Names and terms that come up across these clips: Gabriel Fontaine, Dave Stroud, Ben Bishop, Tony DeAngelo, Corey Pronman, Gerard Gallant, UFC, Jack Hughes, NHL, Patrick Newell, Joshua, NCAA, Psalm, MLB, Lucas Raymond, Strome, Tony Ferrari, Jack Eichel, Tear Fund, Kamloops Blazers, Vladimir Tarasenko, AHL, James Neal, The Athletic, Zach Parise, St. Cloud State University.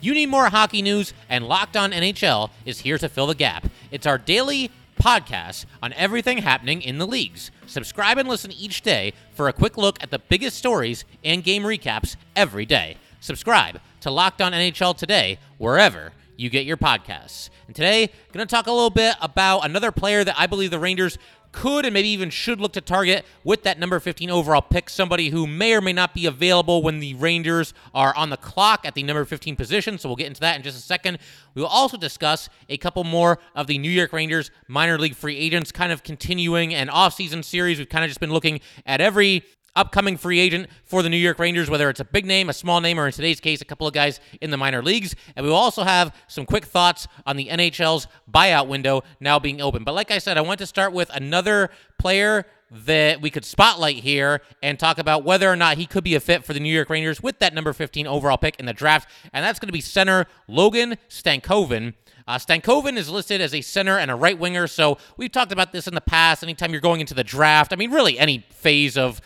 You need more hockey news, and Locked On NHL is here to fill the gap. It's our daily podcast on everything happening in the leagues. Subscribe and listen each day for a quick look at the biggest stories and game recaps every day. Subscribe to Locked On NHL today, wherever you get your podcasts. And today, I'm going to talk a little bit about another player that I believe the Rangers could and maybe even should look to target with that number 15 overall pick, somebody who may or may not be available when the Rangers are on the clock at the number 15 position, so we'll get into that in just a second. We will also discuss a couple more of the New York Rangers minor league free agents, kind of continuing an offseason series. We've kind of just been looking at every upcoming free agent for the New York Rangers, whether it's a big name, a small name, or in today's case, a couple of guys in the minor leagues. And we will also have some quick thoughts on the NHL's buyout window now being open. But like I said, I want to start with another player that we could spotlight here and talk about whether or not he could be a fit for the New York Rangers with that number 15 overall pick in the draft. And that's going to be center Logan Stankoven. Stankoven is listed as a center and a right winger, so we've talked about this in the past. Anytime you're going into the draft, I mean, really any phase of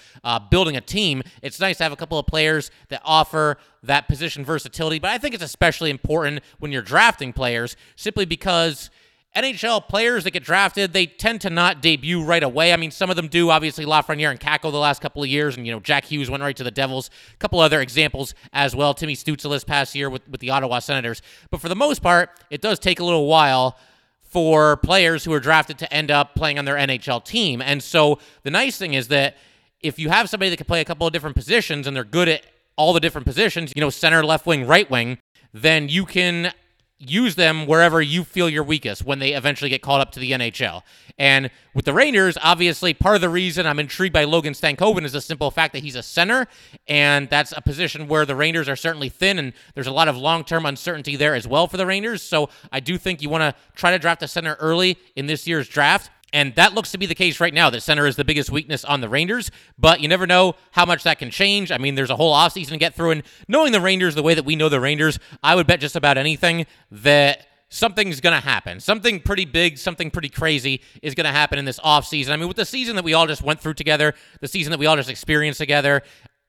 building a team, it's nice to have a couple of players that offer that position versatility, but I think it's especially important when you're drafting players simply because NHL players that get drafted, they tend to not debut right away. I mean, some of them do. Obviously, Lafreniere and Kako the last couple of years, and, you know, Jack Hughes went right to the Devils. A couple other examples as well. Timmy Stützle this past year with the Ottawa Senators. But for the most part, it does take a little while for players who are drafted to end up playing on their NHL team. And so the nice thing is that if you have somebody that can play a couple of different positions and they're good at all the different positions, you know, center, left wing, right wing, then you can use them wherever you feel you're weakest when they eventually get called up to the NHL. And with the Rangers, obviously, part of the reason I'm intrigued by Logan Stankoven is the simple fact that he's a center, and that's a position where the Rangers are certainly thin, and there's a lot of long-term uncertainty there as well for the Rangers. So I do think you want to try to draft a center early in this year's draft. And that looks to be the case right now, that center is the biggest weakness on the Rangers, but you never know how much that can change. I mean, there's a whole offseason to get through, and knowing the Rangers the way that we know the Rangers, I would bet just about anything that something's going to happen. Something pretty big, something pretty crazy is going to happen in this offseason. I mean, with the season that we all just went through together, the season that we all just experienced together,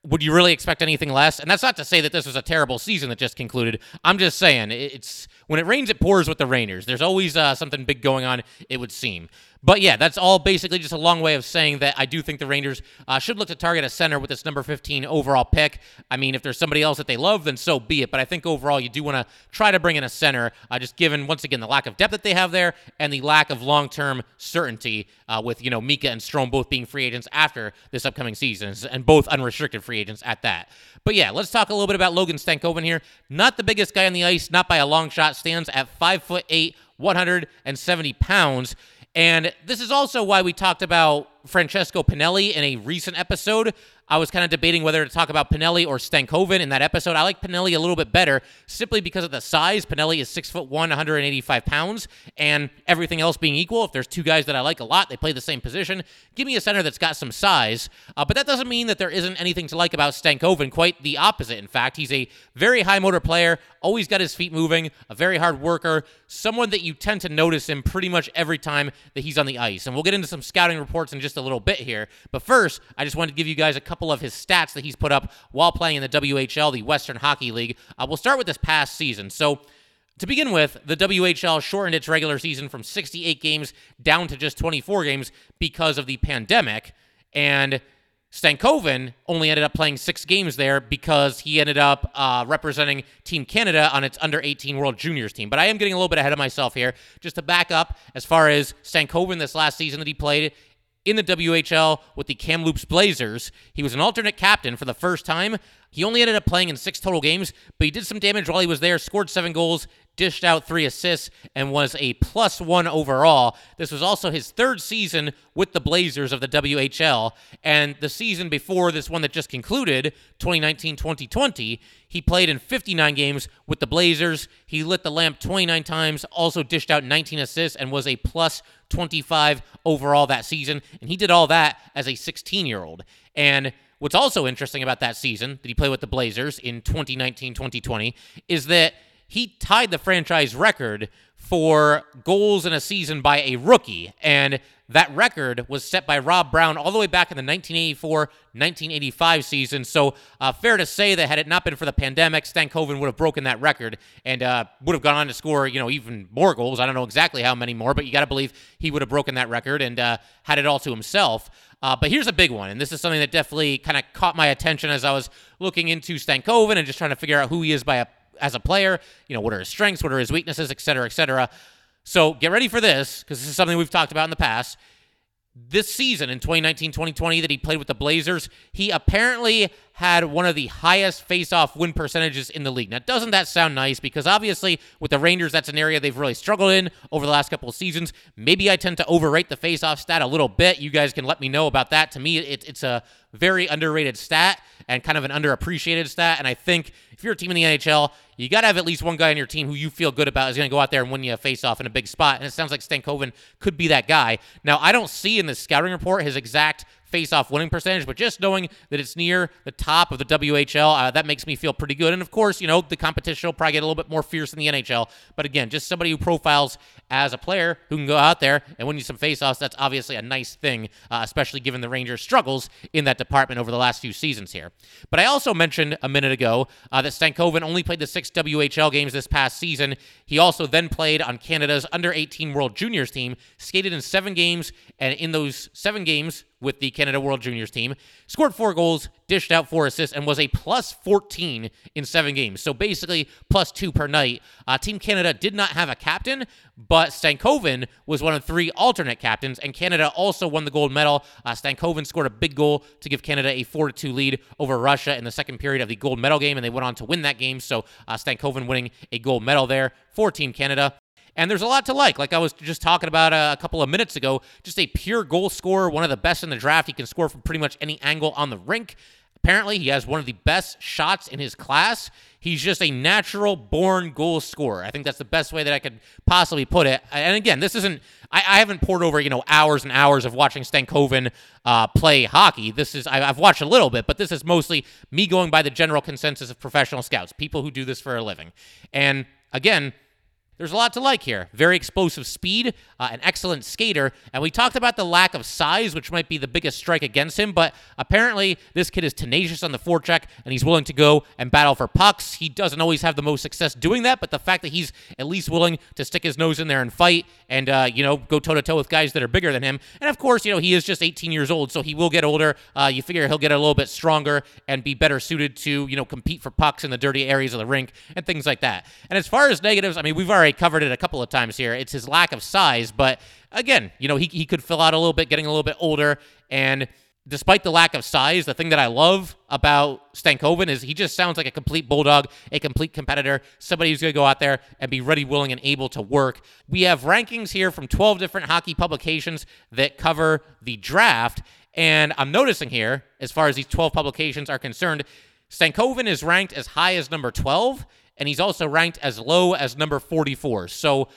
would you really expect anything less? And that's not to say that this was a terrible season that just concluded. I'm just saying, it's when it rains, it pours with the Rangers. There's always something big going on, it would seem. But yeah, that's all basically just a long way of saying that I do think the Rangers should look to target a center with this number 15 overall pick. I mean, if there's somebody else that they love, then so be it. But I think overall you do want to try to bring in a center, just given, once again, the lack of depth that they have there and the lack of long-term certainty with, you know, Mika and Strome both being free agents after this upcoming season and both unrestricted free agents at that. But yeah, let's talk a little bit about Logan Stankoven here. Not the biggest guy on the ice, not by a long shot, stands at 5'8", 170 pounds. And this is also why we talked about Francesco Pinelli in a recent episode. I was kind of debating whether to talk about Pinelli or Stankoven in that episode. I like Pinelli a little bit better simply because of the size. Pinelli is 6'1", 185 pounds, and everything else being equal, if there's two guys that I like a lot, they play the same position, give me a center that's got some size. But that doesn't mean that there isn't anything to like about Stankoven. Quite the opposite, in fact. He's a very high motor player, always got his feet moving, a very hard worker, someone that you tend to notice him pretty much every time that he's on the ice. And we'll get into some scouting reports in just a little bit here. But first, I just wanted to give you guys a couple of his stats that he's put up while playing in the WHL, the Western Hockey League. We'll start with this past season. So to begin with, the WHL shortened its regular season from 68 games down to just 24 games because of the pandemic. And Stankoven only ended up playing 6 games there because he ended up representing Team Canada on its under-18 World Juniors team. But I am getting a little bit ahead of myself here. Just to back up, as far as Stankoven this last season that he played in the WHL with the Kamloops Blazers, he was an alternate captain for the first time. He only ended up playing in 6 total games, but he did some damage while he was there, scored 7 goals, dished out 3 assists, and was a +1 overall. This was also his 3rd season with the Blazers of the WHL, and the season before this one that just concluded, 2019-2020, he played in 59 games with the Blazers. He lit the lamp 29 times, also dished out 19 assists, and was a +25 overall that season, and he did all that as a 16-year-old. And what's also interesting about that season that he played with the Blazers in 2019-2020 is that he tied the franchise record for goals in a season by a rookie, and that record was set by Rob Brown all the way back in the 1984-1985 season, so fair to say that had it not been for the pandemic, Stankoven would have broken that record and would have gone on to score, you know, even more goals. I don't know exactly how many more, but you got to believe he would have broken that record and had it all to himself. But here's a big one, and this is something that definitely kind of caught my attention as I was looking into Stankoven and just trying to figure out who he is as a player, you know, what are his strengths, what are his weaknesses, et cetera, et cetera. So get ready for this, because this is something we've talked about in the past. This season in 2019-2020 that he played with the Blazers, he apparently had one of the highest face-off win percentages in the league. Now, doesn't that sound nice? Because obviously with the Rangers, that's an area they've really struggled in over the last couple of seasons. Maybe I tend to overrate the face-off stat a little bit. You guys can let me know about that. To me, it's a very underrated stat and kind of an underappreciated stat. And I think if you're a team in the NHL, you got to have at least one guy on your team who you feel good about is going to go out there and win you a face-off in a big spot. And it sounds like Stankoven could be that guy. Now, I don't see in the scouting report his exact face-off winning percentage, but just knowing that it's near the top of the WHL, that makes me feel pretty good. And of course, you know, the competition will probably get a little bit more fierce in the NHL. But again, just somebody who profiles as a player who can go out there and win you some face-offs, that's obviously a nice thing, especially given the Rangers' struggles in that department over the last few seasons here. But I also mentioned a minute ago that Stankoven only played the 6 WHL games this past season. He also then played on Canada's Under-18 World Juniors team, skated in 7 games, and in those 7 games with the Canada World Juniors team, scored 4 goals, dished out 4 assists, and was a plus 14 in 7 games. So basically, plus 2 per night. Team Canada did not have a captain, but Stankoven was one of 3 alternate captains, and Canada also won the gold medal. Stankoven scored a big goal to give Canada a 4-2 lead over Russia in the second period of the gold medal game, and they went on to win that game. So Stankoven winning a gold medal there for Team Canada. And there's a lot to like I was just talking about a couple of minutes ago, just a pure goal scorer, one of the best in the draft. He can score from pretty much any angle on the rink. Apparently, he has one of the best shots in his class. He's just a natural-born goal scorer. I think that's the best way that I could possibly put it. And again, this isn't... I haven't poured over, you know, hours and hours of watching Stankoven play hockey. This is... I've watched a little bit, but this is mostly me going by the general consensus of professional scouts, people who do this for a living. And again, there's a lot to like here. Very explosive speed, an excellent skater, and we talked about the lack of size, which might be the biggest strike against him, but apparently this kid is tenacious on the forecheck, and he's willing to go and battle for pucks. He doesn't always have the most success doing that, but the fact that he's at least willing to stick his nose in there and fight and, you know, go toe-to-toe with guys that are bigger than him, and of course, you know, he is just 18 years old, so he will get older. You figure he'll get a little bit stronger and be better suited to, you know, compete for pucks in the dirty areas of the rink and things like that. And as far as negatives, I mean, we've already covered it a couple of times here. It's his lack of size, but again, you know, he could fill out a little bit, getting a little bit older, and despite the lack of size, the thing that I love about Stankoven is he just sounds like a complete bulldog, a complete competitor, somebody who's going to go out there and be ready, willing, and able to work. We have rankings here from 12 different hockey publications that cover the draft, and I'm noticing here, as far as these 12 publications are concerned, Stankoven is ranked as high as number 12, and he's also ranked as low as number 44. So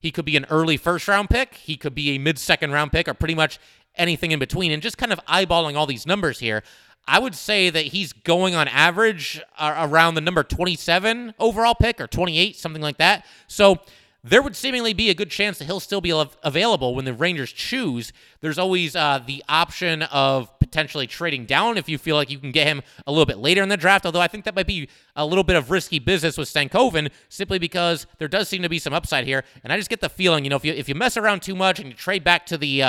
he could be an early first-round pick. He could be a mid-second-round pick or pretty much anything in between. And just kind of eyeballing all these numbers here, I would say that he's going on average around the number 27 overall pick or 28, something like that. So there would seemingly be a good chance that he'll still be available when the Rangers choose. There's always the option of potentially trading down if you feel like you can get him a little bit later in the draft, although I think that might be a little bit of risky business with Stankoven simply because there does seem to be some upside here, and I just get the feeling, you know, if you mess around too much and you trade back to the, you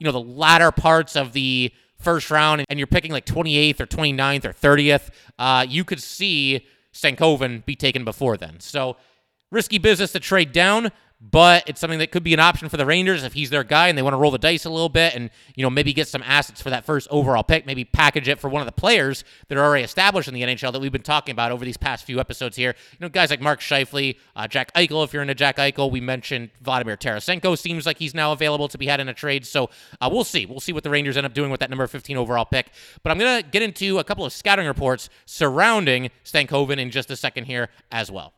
know, the latter parts of the first round and you're picking like 28th or 29th or 30th, you could see Stankoven be taken before then. So risky business to trade down, but it's something that could be an option for the Rangers if he's their guy and they want to roll the dice a little bit and, you know, maybe get some assets for that first overall pick, maybe package it for one of the players that are already established in the NHL that we've been talking about over these past few episodes here. You know, guys like Mark Scheifele, Jack Eichel, if you're into Jack Eichel. We mentioned Vladimir Tarasenko. Seems like he's now available to be had in a trade, so we'll see. We'll see what the Rangers end up doing with that number 15 overall pick. But I'm going to get into a couple of scouting reports surrounding Stankoven in just a second here as well.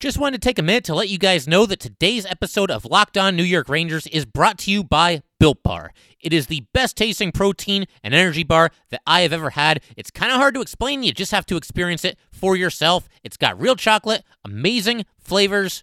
Just wanted to take a minute to let you guys know that today's episode of Locked On New York Rangers is brought to you by Built Bar. It is the best tasting protein and energy bar that I have ever had. It's kind of hard to explain. You just have to experience it for yourself. It's got real chocolate, amazing flavors,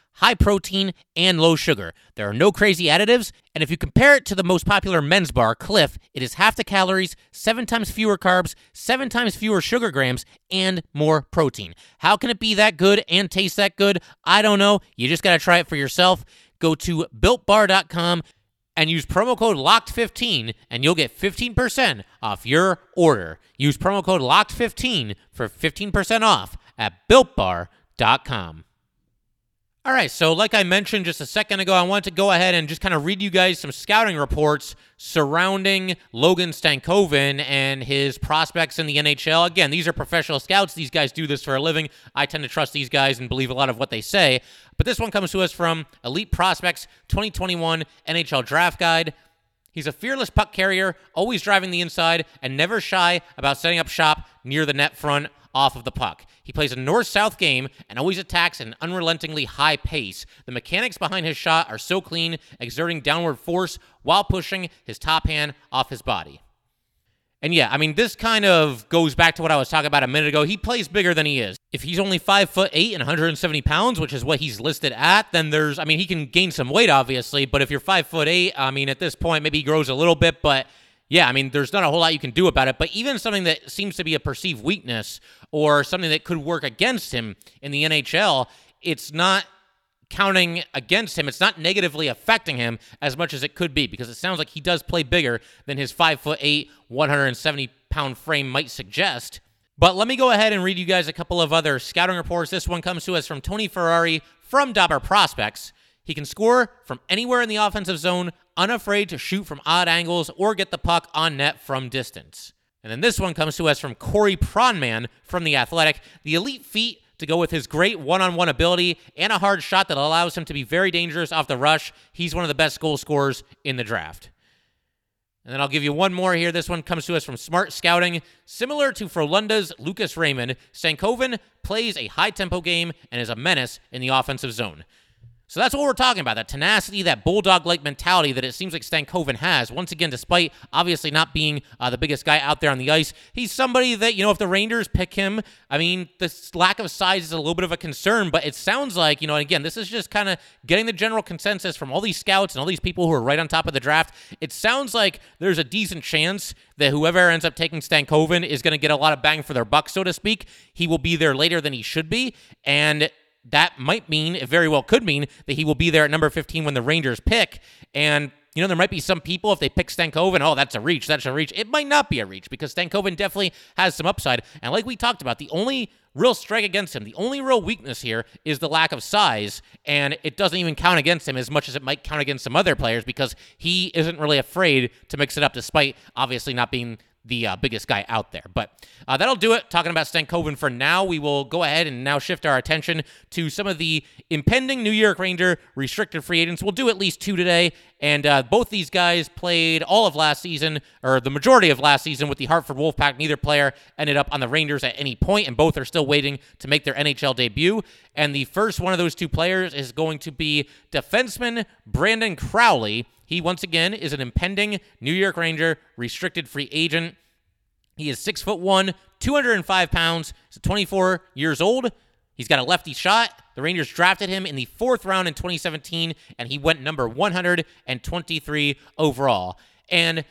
high protein, and low sugar. There are no crazy additives, and if you compare it to the most popular men's bar, Cliff, it is half the calories, 7 times fewer carbs, 7 times fewer sugar grams, and more protein. How can it be that good and taste that good? I don't know. You just got to try it for yourself. Go to BuiltBar.com and use promo code LOCKED15, and you'll get 15% off your order. Use promo code LOCKED15 for 15% off at BuiltBar.com. All right, so like I mentioned just a second ago, I want to go ahead and just kind of read you guys some scouting reports surrounding Logan Stankoven and his prospects in the NHL. Again, these are professional scouts. These guys do this for a living. I tend to trust these guys and believe a lot of what they say. But this one comes to us from Elite Prospects 2021 NHL Draft Guide. He's a fearless puck carrier, always driving the inside, and never shy about setting up shop near the net front off of the puck. He plays a north-south game and always attacks at an unrelentingly high pace. The mechanics behind his shot are so clean, exerting downward force while pushing his top hand off his body. And yeah, I mean, this kind of goes back to what I was talking about a minute ago. He plays bigger than he is. If he's only 5'8" and 170 pounds, which is what he's listed at, then there's, I mean, he can gain some weight, obviously, but if you're 5'8", I mean, at this point, maybe he grows a little bit, but yeah, I mean, there's not a whole lot you can do about it, but even something that seems to be a perceived weakness or something that could work against him in the NHL, it's not counting against him. It's not negatively affecting him as much as it could be, because it sounds like he does play bigger than his 5'8", 170-pound frame might suggest. But let me go ahead and read you guys a couple of other scouting reports. This one comes to us from Tony Ferrari from Dobber Prospects. He can score from anywhere in the offensive zone, unafraid to shoot from odd angles or get the puck on net from distance. And then this one comes to us from Corey Pronman from The Athletic. The elite feat to go with his great one-on-one ability and a hard shot that allows him to be very dangerous off the rush. He's one of the best goal scorers in the draft. And then I'll give you one more here. This one comes to us from Smart Scouting. Similar to Frölunda's Lucas Raymond, Stankoven plays a high-tempo game and is a menace in the offensive zone. So that's what we're talking about, that tenacity, that bulldog-like mentality that it seems like Stankoven has. Once again, despite obviously not being the biggest guy out there on the ice, he's somebody that, you know, if the Rangers pick him, I mean, this lack of size is a little bit of a concern, but it sounds like, you know, and again, this is just kind of getting the general consensus from all these scouts and all these people who are right on top of the draft. It sounds like there's a decent chance that whoever ends up taking Stankoven is going to get a lot of bang for their buck, so to speak. He will be there later than he should be, and that might mean, it very well could mean, that he will be there at number 15 when the Rangers pick. And, you know, there might be some people, if they pick Stankoven, oh, that's a reach, that's a reach. It might not be a reach, because Stankoven definitely has some upside. And like we talked about, the only real strike against him, the only real weakness here is the lack of size, and it doesn't even count against him as much as it might count against some other players, because he isn't really afraid to mix it up, despite obviously not being the biggest guy out there. But that'll do it. Talking about Stankoven for now, we will go ahead and now shift our attention to some of the impending New York Ranger restricted free agents. We'll do at least 2 today, and both these guys played all of last season, or the majority of last season, with the Hartford Wolfpack. Neither player ended up on the Rangers at any point, and both are still waiting to make their NHL debut. And the first one of those two players is going to be defenseman Brandon Crowley. He, once again, is an impending New York Ranger restricted free agent. He is 6'1", 205 pounds, so 24 years old. He's got a lefty shot. The Rangers drafted him in the 4th round in 2017, and he went number 123 overall. And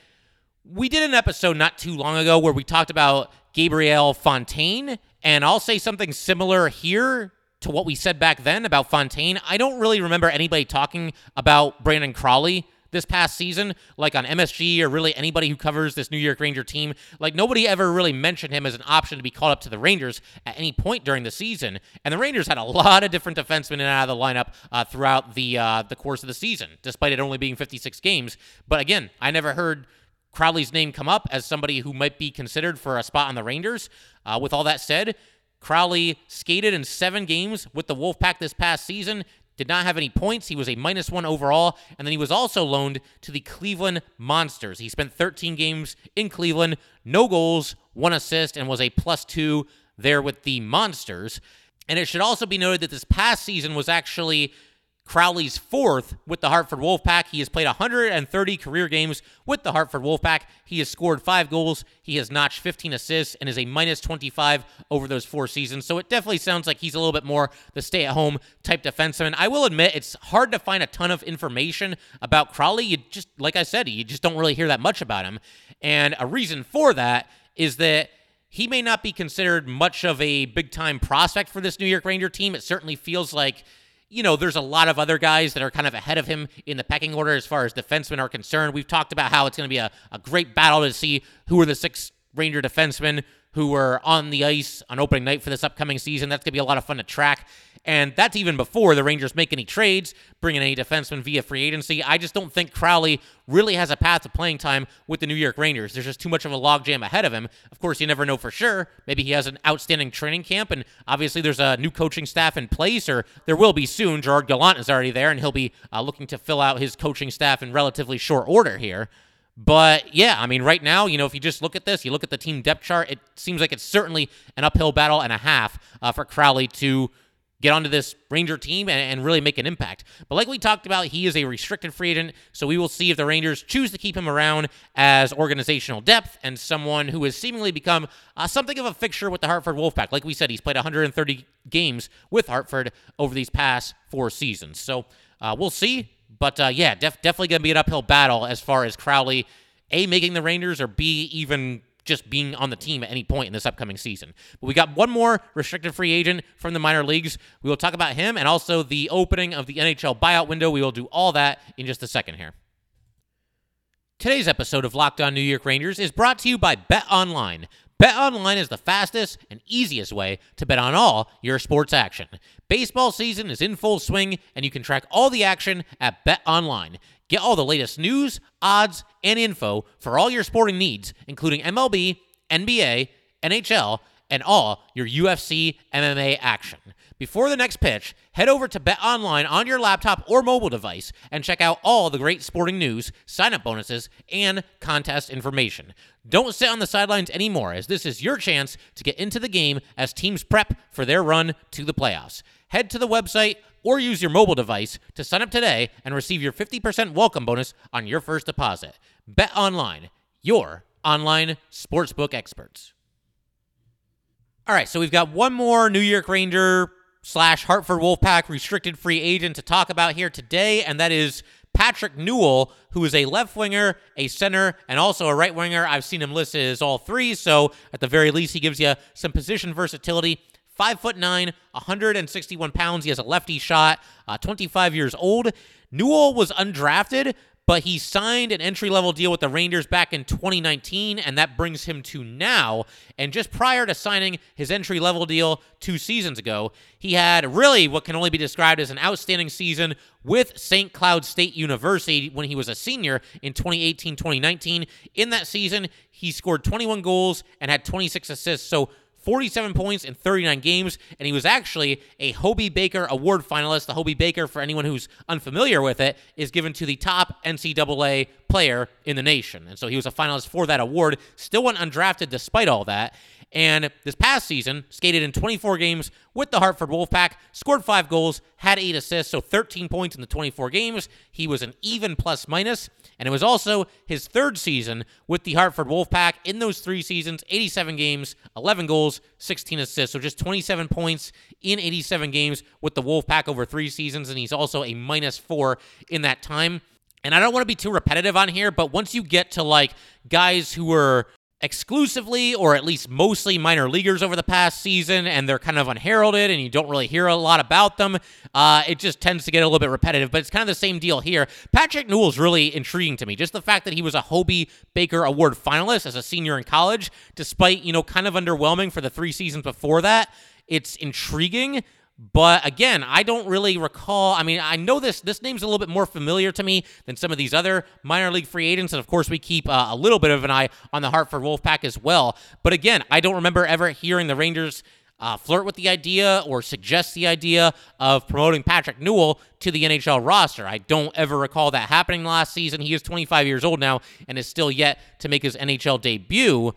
we did an episode not too long ago where we talked about Gabriel Fontaine, and I'll say something similar here to what we said back then about Fontaine. I don't really remember anybody talking about Brandon Crowley this past season, like on MSG or really anybody who covers this New York Ranger team. Like, nobody ever really mentioned him as an option to be called up to the Rangers at any point during the season. And the Rangers had a lot of different defensemen in and out of the lineup throughout the course of the season, despite it only being 56 games. But again, I never heard Crowley's name come up as somebody who might be considered for a spot on the Rangers. With all that said, Crowley skated in 7 games with the Wolfpack this past season, did not have any points. He was a -1 overall, and then he was also loaned to the Cleveland Monsters. He spent 13 games in Cleveland, no goals, 1 assist, and was a +2 there with the Monsters. And it should also be noted that this past season was actually Crowley's 4th with the Hartford Wolfpack. He has played 130 career games with the Hartford Wolfpack. He has scored 5 goals. He has notched 15 assists and is a -25 over those 4 seasons. So it definitely sounds like he's a little bit more the stay-at-home type defenseman. I will admit it's hard to find a ton of information about Crowley. You just, like I said, you just don't really hear that much about him. And a reason for that is that he may not be considered much of a big-time prospect for this New York Ranger team. It certainly feels like, you know, there's a lot of other guys that are kind of ahead of him in the pecking order as far as defensemen are concerned. We've talked about how it's going to be a great battle to see who are the 6 Ranger defensemen who were on the ice on opening night for this upcoming season. That's going to be a lot of fun to track. And that's even before the Rangers make any trades, bring in any defensemen via free agency. I just don't think Crowley really has a path to playing time with the New York Rangers. There's just too much of a logjam ahead of him. Of course, you never know for sure. Maybe he has an outstanding training camp, and obviously there's a new coaching staff in place, or there will be soon. Gerard Gallant is already there, and he'll be looking to fill out his coaching staff in relatively short order here. But yeah, I mean, right now, you know, if you just look at this, you look at the team depth chart, it seems like it's certainly an uphill battle and a half for Crowley to get onto this Ranger team and really make an impact. But like we talked about, he is a restricted free agent, so we will see if the Rangers choose to keep him around as organizational depth and someone who has seemingly become something of a fixture with the Hartford Wolfpack. Like we said, he's played 130 games with Hartford over these past 4 seasons. So we'll see. But yeah, definitely going to be an uphill battle as far as Crowley, A, making the Rangers, or B, even just being on the team at any point in this upcoming season. But we got one more restricted free agent from the minor leagues. We will talk about him and also the opening of the NHL buyout window. We will do all that in just a second here. Today's episode of Locked On New York Rangers is brought to you by Bet Online. BetOnline is the fastest and easiest way to bet on all your sports action. Baseball season is in full swing, and you can track all the action at BetOnline. Get all the latest news, odds, and info for all your sporting needs, including MLB, NBA, NHL, and all your UFC MMA action. Before the next pitch, head over to BetOnline on your laptop or mobile device and check out all the great sporting news, sign-up bonuses, and contest information. Don't sit on the sidelines anymore, as this is your chance to get into the game as teams prep for their run to the playoffs. Head to the website or use your mobile device to sign up today and receive your 50% welcome bonus on your first deposit. BetOnline, your online sportsbook experts. All right, so we've got one more New York Ranger / Hartford Wolfpack restricted free agent to talk about here today, and that is Patrick Newell, who is a left winger, a center, and also a right winger. I've seen him listed as all three, so at the very least, he gives you some position versatility. 5'9", 161 pounds. He has a lefty shot, 25 years old. Newell was undrafted, but he signed an entry-level deal with the Rangers back in 2019, and that brings him to now. And just prior to signing his entry-level deal 2 seasons ago, he had really what can only be described as an outstanding season with St. Cloud State University when he was a senior in 2018-2019. In that season, he scored 21 goals and had 26 assists, so 47 points in 39 games, and he was actually a Hobey Baker Award finalist. The Hobey Baker, for anyone who's unfamiliar with it, is given to the top NCAA player in the nation, and so he was a finalist for that award. Still went undrafted despite all that, and this past season, skated in 24 games with the Hartford Wolfpack, scored 5 goals, had 8 assists, so 13 points in the 24 games. He was an even plus-minus, and it was also his 3rd season with the Hartford Wolfpack. In those 3 seasons, 87 games, 11 goals, 16 assists, so just 27 points in 87 games with the Wolfpack over 3 seasons, and he's also a -4 in that time. And I don't want to be too repetitive on here, but once you get to, like, guys who were exclusively or at least mostly minor leaguers over the past season, and they're kind of unheralded and you don't really hear a lot about them, it just tends to get a little bit repetitive, but it's kind of the same deal here. Patrick Newell's really intriguing to me. Just the fact that he was a Hobey Baker Award finalist as a senior in college, despite, you know, kind of underwhelming for the 3 seasons before that, it's intriguing. But again, I don't really recall. I mean, I know this name's a little bit more familiar to me than some of these other minor league free agents. And of course, we keep a little bit of an eye on the Hartford Wolfpack as well. But again, I don't remember ever hearing the Rangers flirt with the idea or suggest the idea of promoting Patrick Newell to the NHL roster. I don't ever recall that happening last season. He is 25 years old now and is still yet to make his NHL debut.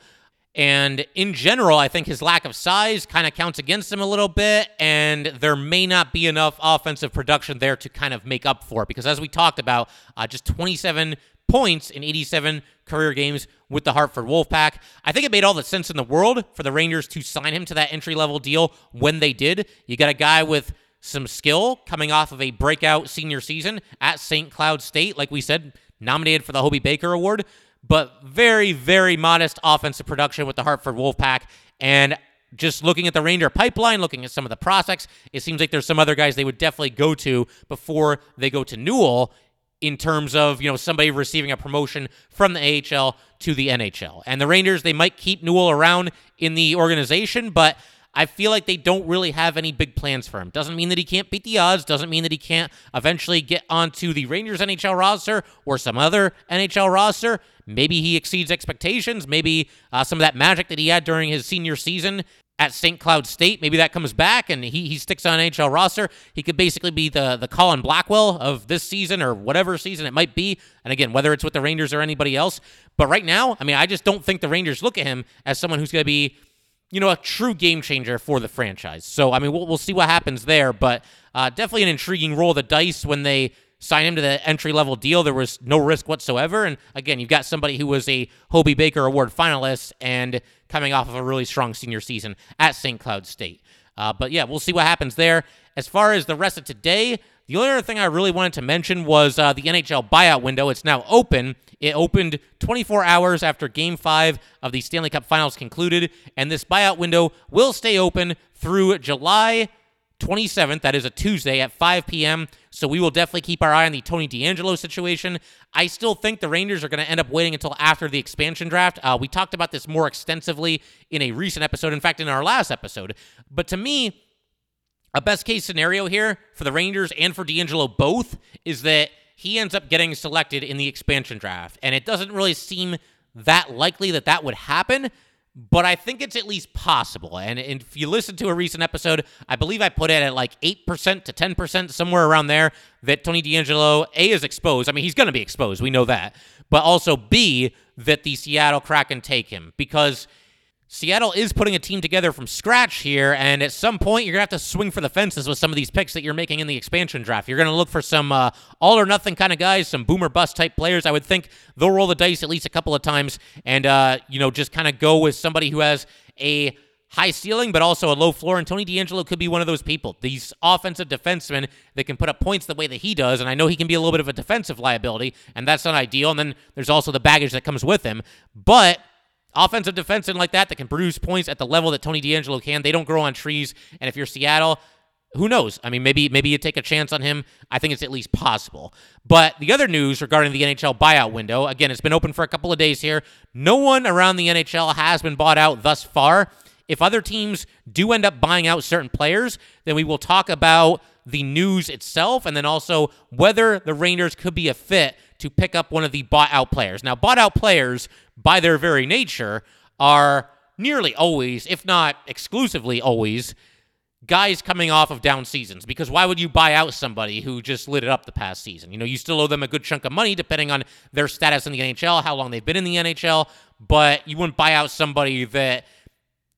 And in general, I think his lack of size kind of counts against him a little bit, and there may not be enough offensive production there to kind of make up for it, because as we talked about, just 27 points in 87 career games with the Hartford Wolfpack. I think it made all the sense in the world for the Rangers to sign him to that entry-level deal when they did. You got a guy with some skill coming off of a breakout senior season at St. Cloud State, like we said, nominated for the Hobey Baker Award, but very, very modest offensive production with the Hartford Wolfpack. And just looking at the Ranger pipeline, looking at some of the prospects, it seems like there's some other guys they would definitely go to before they go to Newell in terms of, you know, somebody receiving a promotion from the AHL to the NHL. And the Rangers, they might keep Newell around in the organization, but I feel like they don't really have any big plans for him. Doesn't mean that he can't beat the odds. Doesn't mean that he can't eventually get onto the Rangers NHL roster or some other NHL roster. Maybe he exceeds expectations. Maybe some of that magic that he had during his senior season at St. Cloud State, maybe that comes back and he sticks on NHL roster. He could basically be the Colin Blackwell of this season or whatever season it might be. And again, whether it's with the Rangers or anybody else. But right now, I mean, I just don't think the Rangers look at him as someone who's going to be, you know, a true game changer for the franchise. So, I mean, we'll see what happens there, but definitely an intriguing roll of the dice when they sign him to the entry-level deal. There was no risk whatsoever, and again, you've got somebody who was a Hobey Baker Award finalist and coming off of a really strong senior season at St. Cloud State. But yeah, we'll see what happens there. As far as the rest of today, the only other thing I really wanted to mention was the NHL buyout window. It's now open. It opened 24 hours after Game 5 of the Stanley Cup Finals concluded, and this buyout window will stay open through July 27th. That is a Tuesday at 5 p.m., so we will definitely keep our eye on the Tony DeAngelo situation. I still think the Rangers are going to end up waiting until after the expansion draft. We talked about this more extensively in a recent episode, in fact, in our last episode. But to me, a best-case scenario here for the Rangers and for DeAngelo both is that he ends up getting selected in the expansion draft. And it doesn't really seem that likely that that would happen, but I think it's at least possible. And if you listen to a recent episode, I believe I put it at like 8% to 10%, somewhere around there, that Tony DeAngelo, A, is exposed. I mean, he's going to be exposed. We know that. But also, B, that the Seattle Kraken take him, because Seattle is putting a team together from scratch here, and at some point, you're going to have to swing for the fences with some of these picks that you're making in the expansion draft. You're going to look for some all-or-nothing kind of guys, some boom-or-bust type players. I would think they'll roll the dice at least a couple of times and just kind of go with somebody who has a high ceiling but also a low floor, and Tony DeAngelo could be one of those people. These offensive defensemen that can put up points the way that he does, and I know he can be a little bit of a defensive liability, and that's not ideal, and then there's also the baggage that comes with him, but offensive defensemen like that can produce points at the level that Tony DeAngelo can. They don't grow on trees, and if you're Seattle, who knows? I mean, maybe you take a chance on him. I think it's at least possible. But the other news regarding the NHL buyout window, again, it's been open for a couple of days here. No one around the NHL has been bought out thus far. If other teams do end up buying out certain players, then we will talk about the news itself and then also whether the Rangers could be a fit to pick up one of the bought-out players. Now, bought-out players, by their very nature, are nearly always, if not exclusively always, guys coming off of down seasons, because why would you buy out somebody who just lit it up the past season? You know, you still owe them a good chunk of money depending on their status in the NHL, how long they've been in the NHL, but you wouldn't buy out somebody that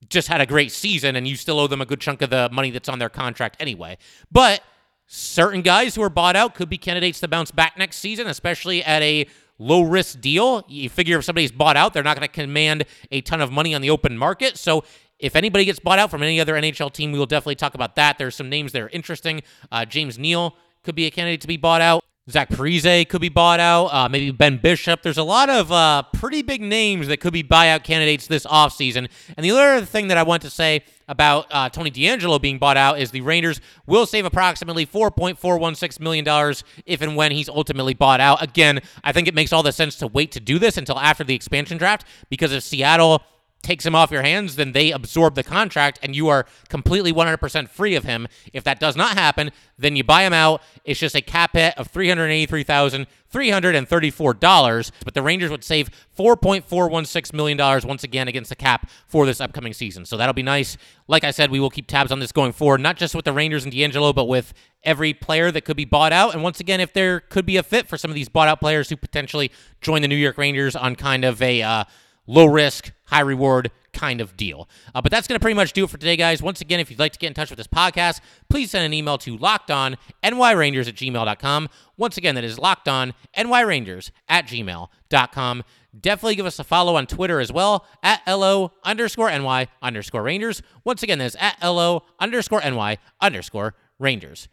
just had a great season and you still owe them a good chunk of the money that's on their contract anyway. But certain guys who are bought out could be candidates to bounce back next season, especially at a low-risk deal. You figure if somebody's bought out, they're not going to command a ton of money on the open market. So if anybody gets bought out from any other NHL team, we will definitely talk about that. There's some names that are interesting. James Neal could be a candidate to be bought out. Zach Parise could be bought out. Maybe Ben Bishop. There's a lot of pretty big names that could be buyout candidates this offseason. And the other thing that I want to say about Tony DeAngelo being bought out is the Rangers will save approximately $4.416 million if and when he's ultimately bought out. Again, I think it makes all the sense to wait to do this until after the expansion draft, because if Seattle takes him off your hands, then they absorb the contract and you are completely 100% free of him. If that does not happen, then you buy him out. It's just a cap hit of $383,334, but the Rangers would save $4.416 million once again against the cap for this upcoming season. So that'll be nice. Like I said, we will keep tabs on this going forward, not just with the Rangers and DeAngelo, but with every player that could be bought out. And once again, if there could be a fit for some of these bought out players who potentially join the New York Rangers on kind of a low risk, high reward kind of deal. But that's going to pretty much do it for today, guys. Once again, if you'd like to get in touch with this podcast, please send an email to LockedOnNYRangers@gmail.com. Once again, that is LockedOnNYRangers@gmail.com. Definitely give us a follow on Twitter as well, @LO_NY_Rangers. Once again, that is @LO_NY_Rangers.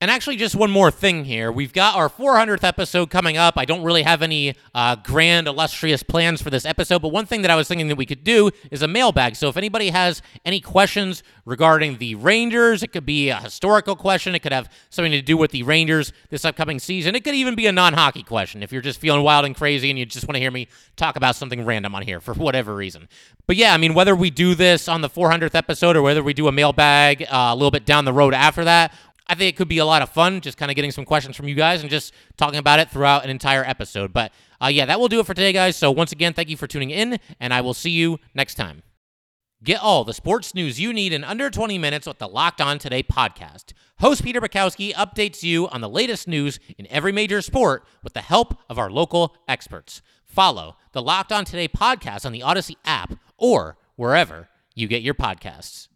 And actually, just one more thing here. We've got our 400th episode coming up. I don't really have any grand, illustrious plans for this episode, but one thing that I was thinking that we could do is a mailbag. So if anybody has any questions regarding the Rangers, it could be a historical question. It could have something to do with the Rangers this upcoming season. It could even be a non-hockey question if you're just feeling wild and crazy and you just want to hear me talk about something random on here for whatever reason. But yeah, I mean, whether we do this on the 400th episode or whether we do a mailbag a little bit down the road after that, I think it could be a lot of fun just kind of getting some questions from you guys and just talking about it throughout an entire episode. But yeah, that will do it for today, guys. So once again, thank you for tuning in, and I will see you next time. Get all the sports news you need in under 20 minutes with the Locked On Today podcast. Host Peter Bukowski updates you on the latest news in every major sport with the help of our local experts. Follow the Locked On Today podcast on the Odyssey app or wherever you get your podcasts.